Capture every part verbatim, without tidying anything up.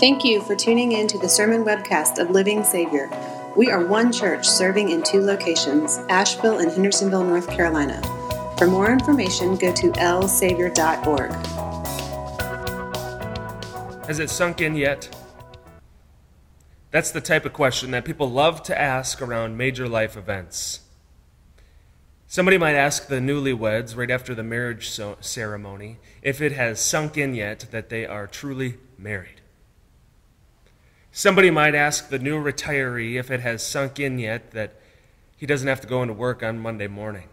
Thank you for tuning in to the sermon webcast of Living Savior. We are one church serving in two locations, Asheville and Hendersonville, North Carolina. For more information, go to l savior dot org. Has it sunk in yet? That's the type of question that people love to ask around major life events. Somebody might ask the newlyweds right after the marriage so- ceremony if it has sunk in yet that they are truly married. Somebody might ask the new retiree if it has sunk in yet that he doesn't have to go into work on Monday morning.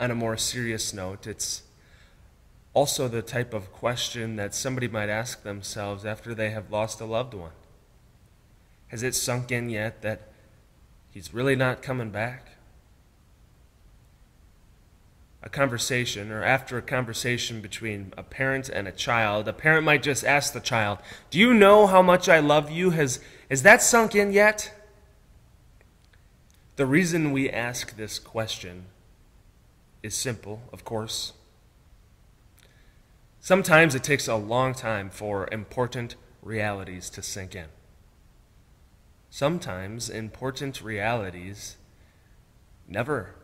On a more serious note, it's also the type of question that somebody might ask themselves after they have lost a loved one. Has it sunk in yet that he's really not coming back? A conversation, or after a conversation between a parent and a child, a parent might just ask the child, "Do you know how much I love you? Has, has that sunk in yet?" The reason we ask this question is simple, of course. Sometimes it takes a long time for important realities to sink in. Sometimes important realities never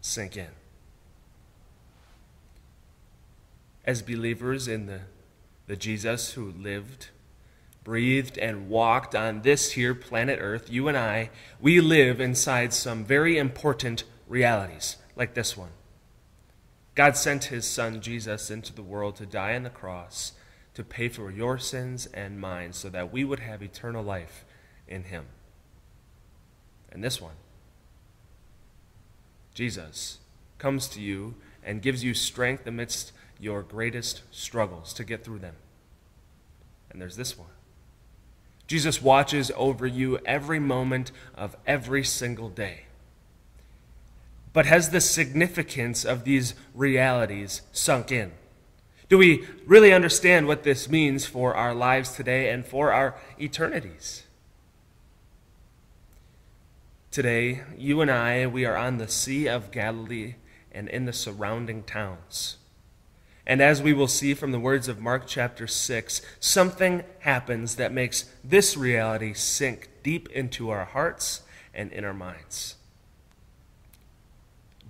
sink in. As believers in the, the Jesus who lived, breathed, and walked on this here planet Earth, you and I, we live inside some very important realities, like this one. God sent his son Jesus into the world to die on the cross to pay for your sins and mine so that we would have eternal life in him. And this one, Jesus comes to you and gives you strength amidst your greatest struggles to get through them. And there's this one. Jesus watches over you every moment of every single day. But has the significance of these realities sunk in? Do we really understand what this means for our lives today and for our eternities? Today, you and I, we are on the Sea of Galilee and in the surrounding towns. And as we will see from the words of Mark chapter six, something happens that makes this reality sink deep into our hearts and in our minds.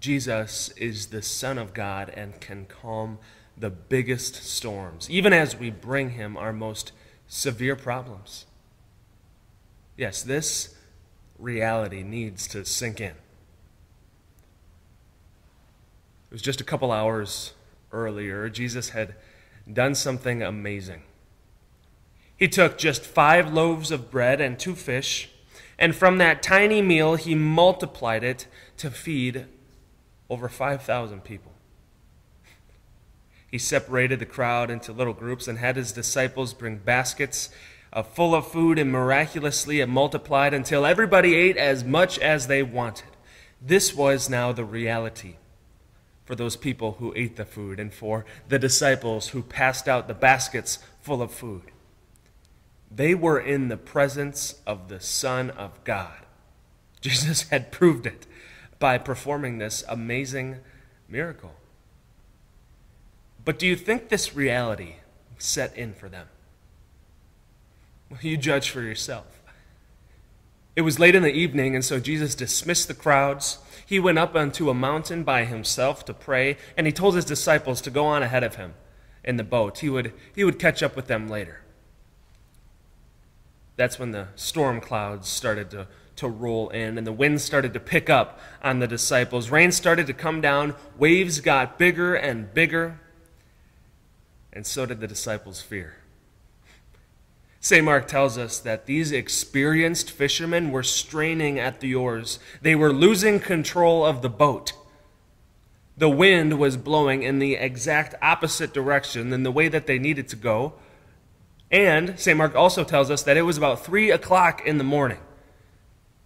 Jesus is the Son of God and can calm the biggest storms, even as we bring him our most severe problems. Yes, this reality needs to sink in. It was just a couple hours earlier, Jesus had done something amazing. He took just five loaves of bread and two fish, and from that tiny meal, he multiplied it to feed over five thousand people. He separated the crowd into little groups and had his disciples bring baskets full of food, and miraculously it multiplied until everybody ate as much as they wanted. This was now the reality for those people who ate the food and for the disciples who passed out the baskets full of food. They were in the presence of the Son of God. Jesus had proved it by performing this amazing miracle. But do you think this reality set in for them? Well, you judge for yourself. It was late in the evening, and so Jesus dismissed the crowds. He went up onto a mountain by himself to pray, and he told his disciples to go on ahead of him in the boat. He would, he would catch up with them later. That's when the storm clouds started to, to roll in, and the wind started to pick up on the disciples. Rain started to come down. Waves got bigger and bigger, and so did the disciples' fear. Saint Mark tells us that these experienced fishermen were straining at the oars. They were losing control of the boat. The wind was blowing in the exact opposite direction than the way that they needed to go. And Saint Mark also tells us that it was about three o'clock in the morning,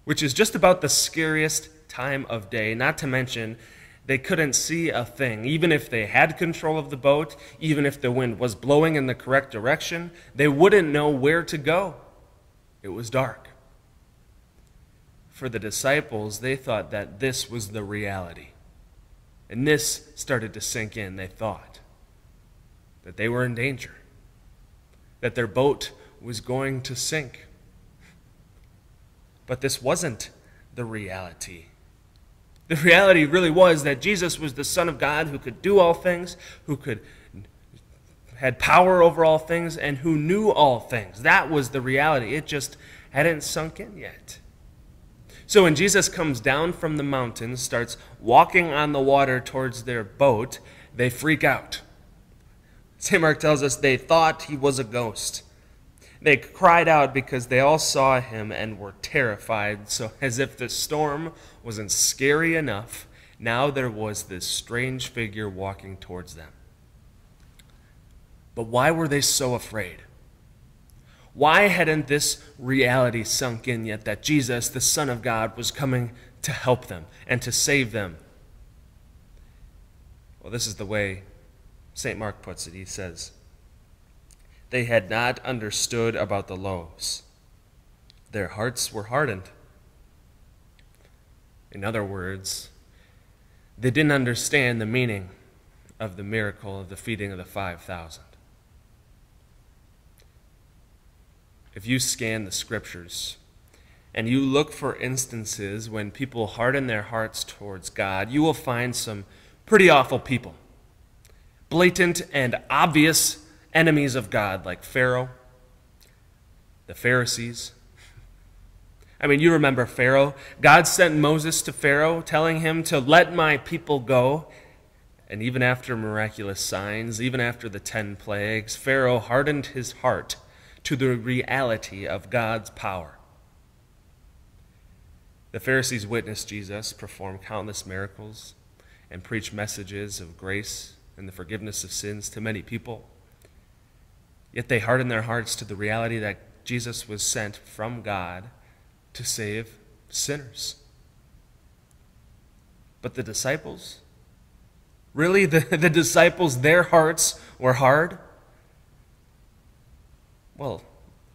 which is just about the scariest time of day, not to mention they couldn't see a thing. Even if they had control of the boat, even if the wind was blowing in the correct direction, they wouldn't know where to go. It was dark. For the disciples, they thought that this was the reality. And this started to sink in. They thought that they were in danger. that their boat was going to sink. But this wasn't the reality. The reality really was that Jesus was the Son of God who could do all things, who could had power over all things, and who knew all things. That was the reality. It just hadn't sunk in yet. So when Jesus comes down from the mountain, starts walking on the water towards their boat, they freak out. Saint Mark tells us they thought he was a ghost. They cried out because they all saw him and were terrified. So as if the storm wasn't scary enough, now there was this strange figure walking towards them. But why were they so afraid? Why hadn't this reality sunk in yet that Jesus, the Son of God, was coming to help them and to save them? Well, this is the way Saint Mark puts it. He says, they had not understood about the loaves. Their hearts were hardened. In other words, they didn't understand the meaning of the miracle of the feeding of the five thousand. If you scan the scriptures and you look for instances when people harden their hearts towards God, you will find some pretty awful people. Blatant and obvious enemies of God, like Pharaoh, the Pharisees. I mean, you remember Pharaoh. God sent Moses to Pharaoh, telling him to let my people go. And even after miraculous signs, even after the ten plagues, Pharaoh hardened his heart to the reality of God's power. The Pharisees witnessed Jesus perform countless miracles and preach messages of grace and the forgiveness of sins to many people. Yet they hardened their hearts to the reality that Jesus was sent from God to save sinners. But the disciples, really, the, the disciples, their hearts were hard? Well,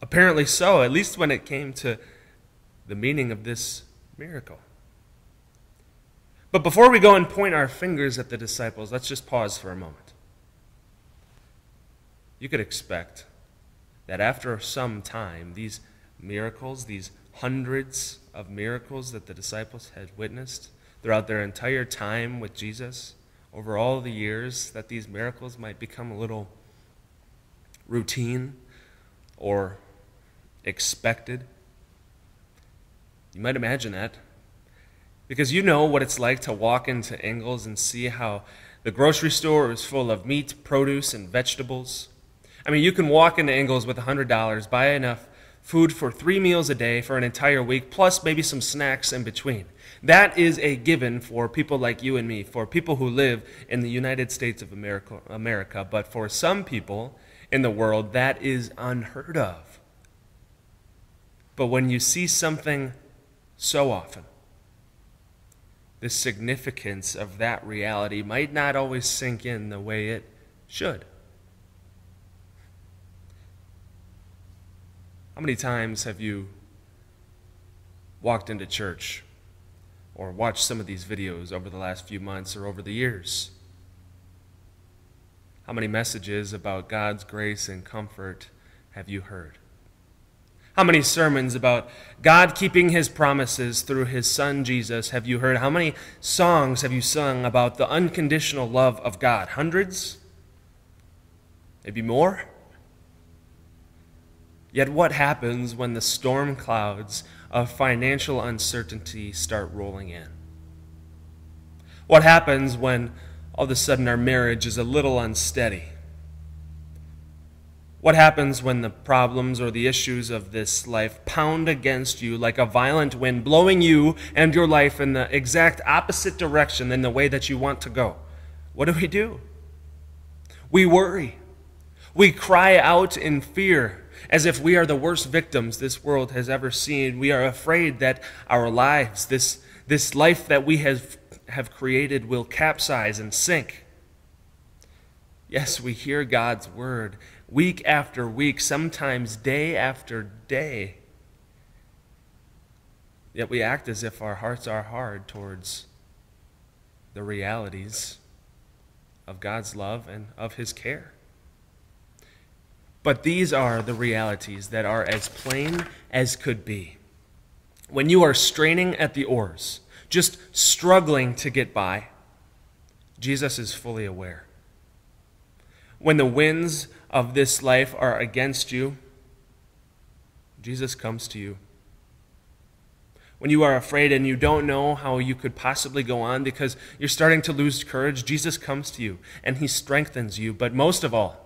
apparently so, at least when it came to the meaning of this miracle. But before we go and point our fingers at the disciples, let's just pause for a moment. You could expect that after some time, these miracles, these hundreds of miracles that the disciples had witnessed throughout their entire time with Jesus, over all the years, that these miracles might become a little routine or expected. You might imagine that, because you know what it's like to walk into Ingles and see how the grocery store is full of meat, produce, and vegetables. I mean, you can walk into Ingles with one hundred dollars, buy enough food for three meals a day for an entire week, plus maybe some snacks in between. That is a given for people like you and me, for people who live in the United States of America, America. But for some people in the world, that is unheard of. But when you see something so often, the significance of that reality might not always sink in the way it should. How many times have you walked into church or watched some of these videos over the last few months or over the years? How many messages about God's grace and comfort have you heard? How many sermons about God keeping his promises through his Son Jesus have you heard? How many songs have you sung about the unconditional love of God? Hundreds? Maybe more? Yet what happens when the storm clouds of financial uncertainty start rolling in? What happens when all of a sudden our marriage is a little unsteady? What happens when the problems or the issues of this life pound against you like a violent wind, blowing you and your life in the exact opposite direction than the way that you want to go? What do we do? We worry. We cry out in fear as if we are the worst victims this world has ever seen. We are afraid that our lives, this, this life that we have, have created, will capsize and sink. Yes, we hear God's word week after week, sometimes day after day. Yet we act as if our hearts are hard towards the realities of God's love and of his care. But these are the realities that are as plain as could be. When you are straining at the oars, just struggling to get by, Jesus is fully aware. When the winds of this life are against you, Jesus comes to you. When you are afraid and you don't know how you could possibly go on because you're starting to lose courage, Jesus comes to you and he strengthens you. But most of all,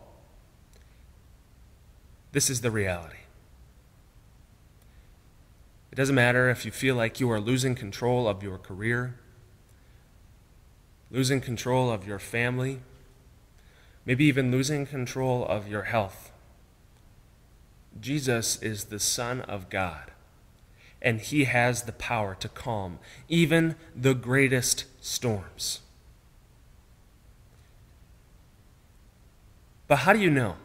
this is the reality. It doesn't matter if you feel like you are losing control of your career, losing control of your family, maybe even losing control of your health. Jesus is the Son of God, and he has the power to calm even the greatest storms. But how do you know?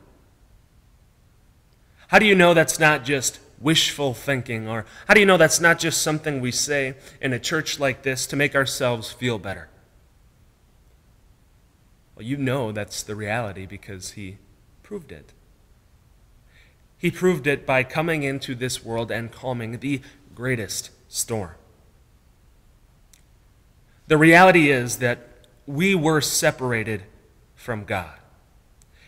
How do you know that's not just wishful thinking? Or how do you know that's not just something we say in a church like this to make ourselves feel better? Well, you know that's the reality because he proved it. He proved it by coming into this world and calming the greatest storm. The reality is that we were separated from God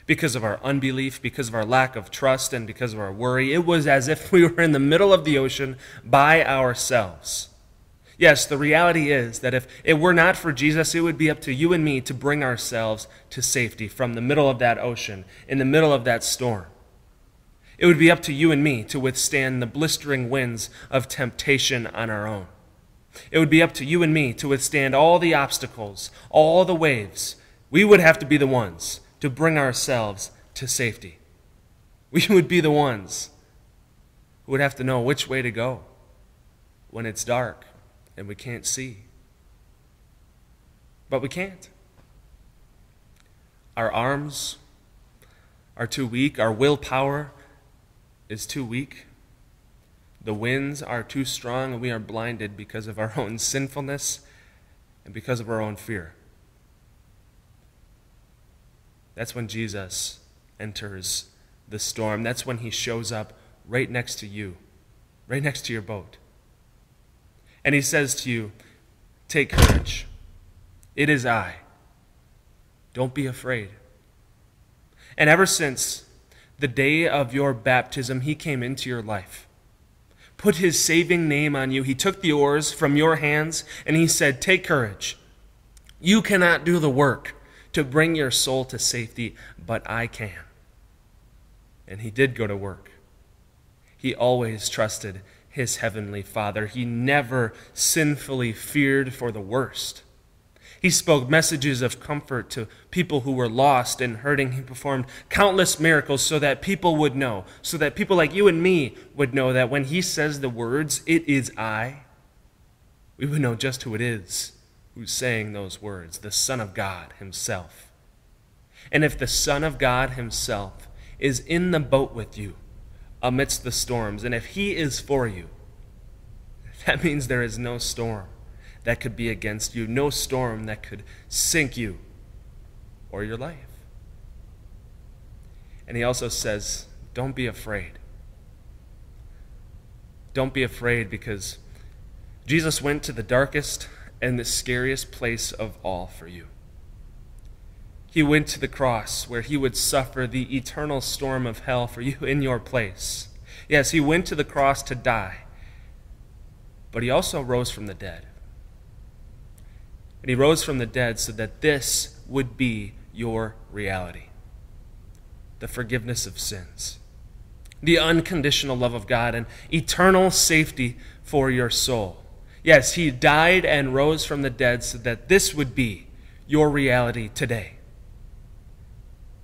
because of our unbelief, because of our lack of trust, and because of our worry. It was as if we were in the middle of the ocean by ourselves. Yes, the reality is that if it were not for Jesus, it would be up to you and me to bring ourselves to safety from the middle of that ocean, in the middle of that storm. It would be up to you and me to withstand the blistering winds of temptation on our own. It would be up to you and me to withstand all the obstacles, all the waves. We would have to be the ones to bring ourselves to safety. We would be the ones who would have to know which way to go when it's dark and we can't see. But we can't. Our arms are too weak. Our willpower is too weak. The winds are too strong, and we are blinded because of our own sinfulness and because of our own fear. That's when Jesus enters the storm. That's when he shows up right next to you, right next to your boat. And he says to you, "Take courage. It is I. Don't be afraid." And ever since the day of your baptism, he came into your life, put his saving name on you. He took the oars from your hands, and he said, "Take courage. You cannot do the work to bring your soul to safety, but I can." And he did go to work. He always trusted his heavenly Father. He never sinfully feared for the worst. He spoke messages of comfort to people who were lost and hurting. He performed countless miracles so that people would know, so that people like you and me would know that when he says the words, "It is I," we would know just who it is who's saying those words, the Son of God himself. And if the Son of God himself is in the boat with you amidst the storms, and if he is for you, that means there is no storm that could be against you, no storm that could sink you or your life. And he also says, don't be afraid. Don't be afraid, because Jesus went to the darkest and the scariest place of all for you. He went to the cross where he would suffer the eternal storm of hell for you in your place. Yes, he went to the cross to die, but he also rose from the dead. And he rose from the dead so that this would be your reality. The forgiveness of sins, the unconditional love of God, and eternal safety for your soul. Yes, he died and rose from the dead so that this would be your reality today.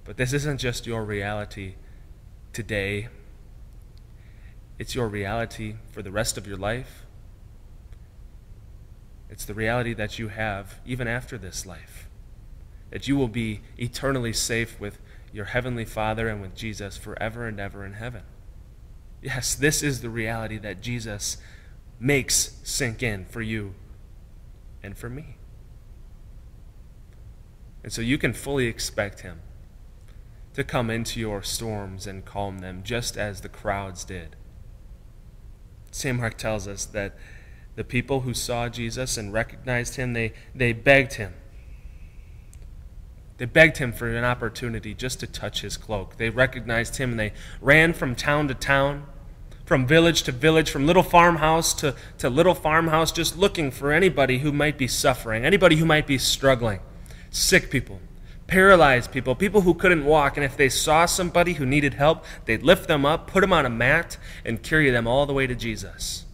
But this isn't just your reality today. It's your reality for the rest of your life. It's the reality that you have even after this life, that you will be eternally safe with your heavenly Father and with Jesus forever and ever in heaven. Yes, this is the reality that Jesus makes sink in for you and for me. And so you can fully expect him to come into your storms and calm them, just as the crowds did. Saint Mark tells us that the people who saw Jesus and recognized him, they, they begged him. They begged him for an opportunity just to touch his cloak. They recognized him and they ran from town to town, from village to village, from little farmhouse to, to little farmhouse, just looking for anybody who might be suffering, anybody who might be struggling. Sick people, paralyzed people, people who couldn't walk. And if they saw somebody who needed help, they'd lift them up, put them on a mat, and carry them all the way to Jesus.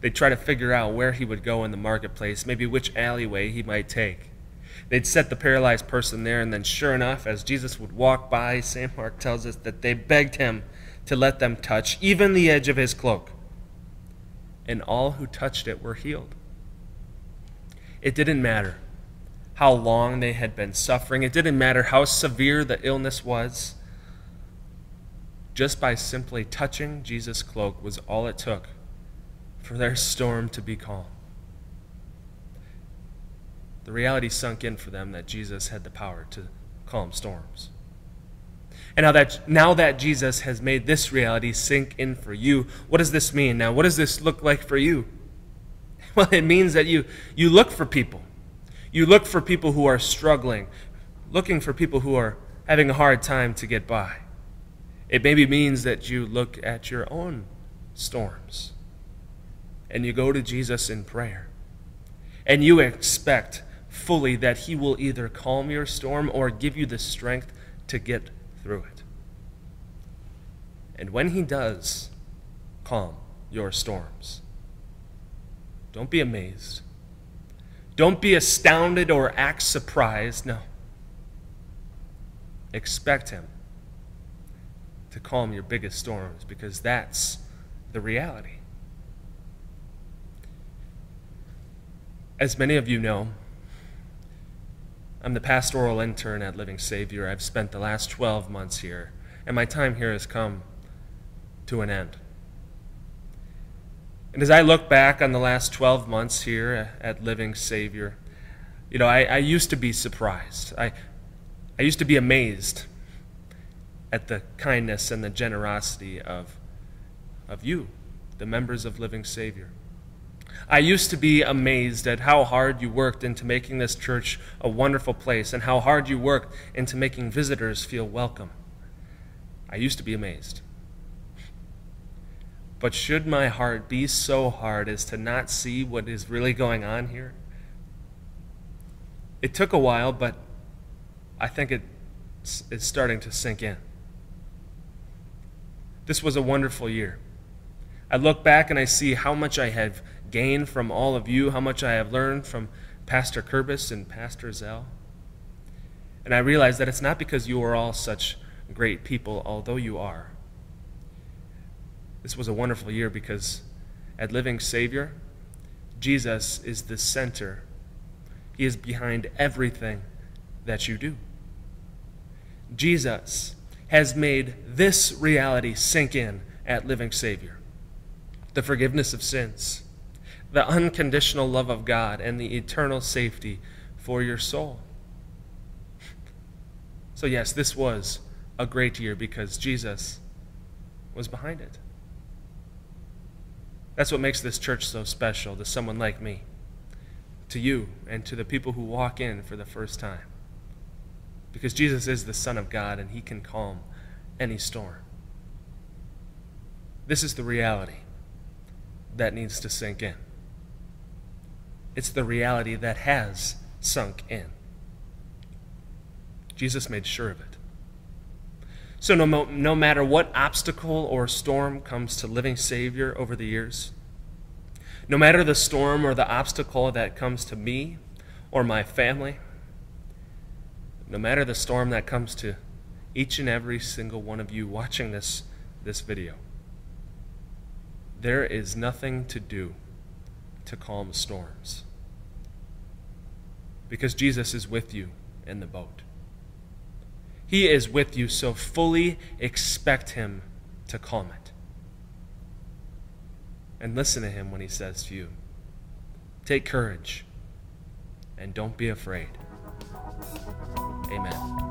They'd try to figure out where he would go in the marketplace, maybe which alleyway he might take. They'd set the paralyzed person there, and then sure enough, as Jesus would walk by, Saint Mark tells us that they begged him to let them touch even the edge of his cloak. And all who touched it were healed. It didn't matter how long they had been suffering. It didn't matter how severe the illness was. Just by simply touching Jesus' cloak was all it took for their storm to be calm. The reality sunk in for them that Jesus had the power to calm storms. And now that, now that Jesus has made this reality sink in for you, what does this mean now? What does this look like for you? Well, it means that you, you look for people. You look for people who are struggling, looking for people who are having a hard time to get by. It maybe means that you look at your own storms and you go to Jesus in prayer. And you expect fully that he will either calm your storm or give you the strength to get through it. And when he does calm your storms, don't be amazed. Don't be astounded or act surprised. No. Expect him to calm your biggest storms, because that's the reality. As many of you know, I'm the pastoral intern at Living Savior. I've spent the last twelve months here, and my time here has come to an end. And as I look back on the last twelve months here at Living Savior, you know, I, I used to be surprised. I, I used to be amazed at the kindness and the generosity of, of you, the members of Living Savior. I used to be amazed at how hard you worked into making this church a wonderful place, and how hard you worked into making visitors feel welcome. I used to be amazed. But should my heart be so hard as to not see what is really going on here? It took a while, but I think it is starting to sink in. This was a wonderful year. I look back and I see how much I have gained from all of you, how much I have learned from Pastor Kerbis and Pastor Zell. And I realize that it's not because you are all such great people, although you are. This was a wonderful year because at Living Savior, Jesus is the center. He is behind everything that you do. Jesus has made this reality sink in at Living Savior. The forgiveness of sins, the unconditional love of God, and the eternal safety for your soul. So yes, this was a great year because Jesus was behind it. That's what makes this church so special to someone like me, to you, and to the people who walk in for the first time. Because Jesus is the Son of God, and he can calm any storm. This is the reality that needs to sink in. It's the reality that has sunk in. Jesus made sure of it. So no, no matter what obstacle or storm comes to Living Savior over the years, no matter the storm or the obstacle that comes to me or my family, no matter the storm that comes to each and every single one of you watching this, this video, there is nothing to do to calm storms, because Jesus is with you in the boat. He is with you, so fully expect him to calm it. And listen to him when he says to you, "Take courage and don't be afraid." Amen.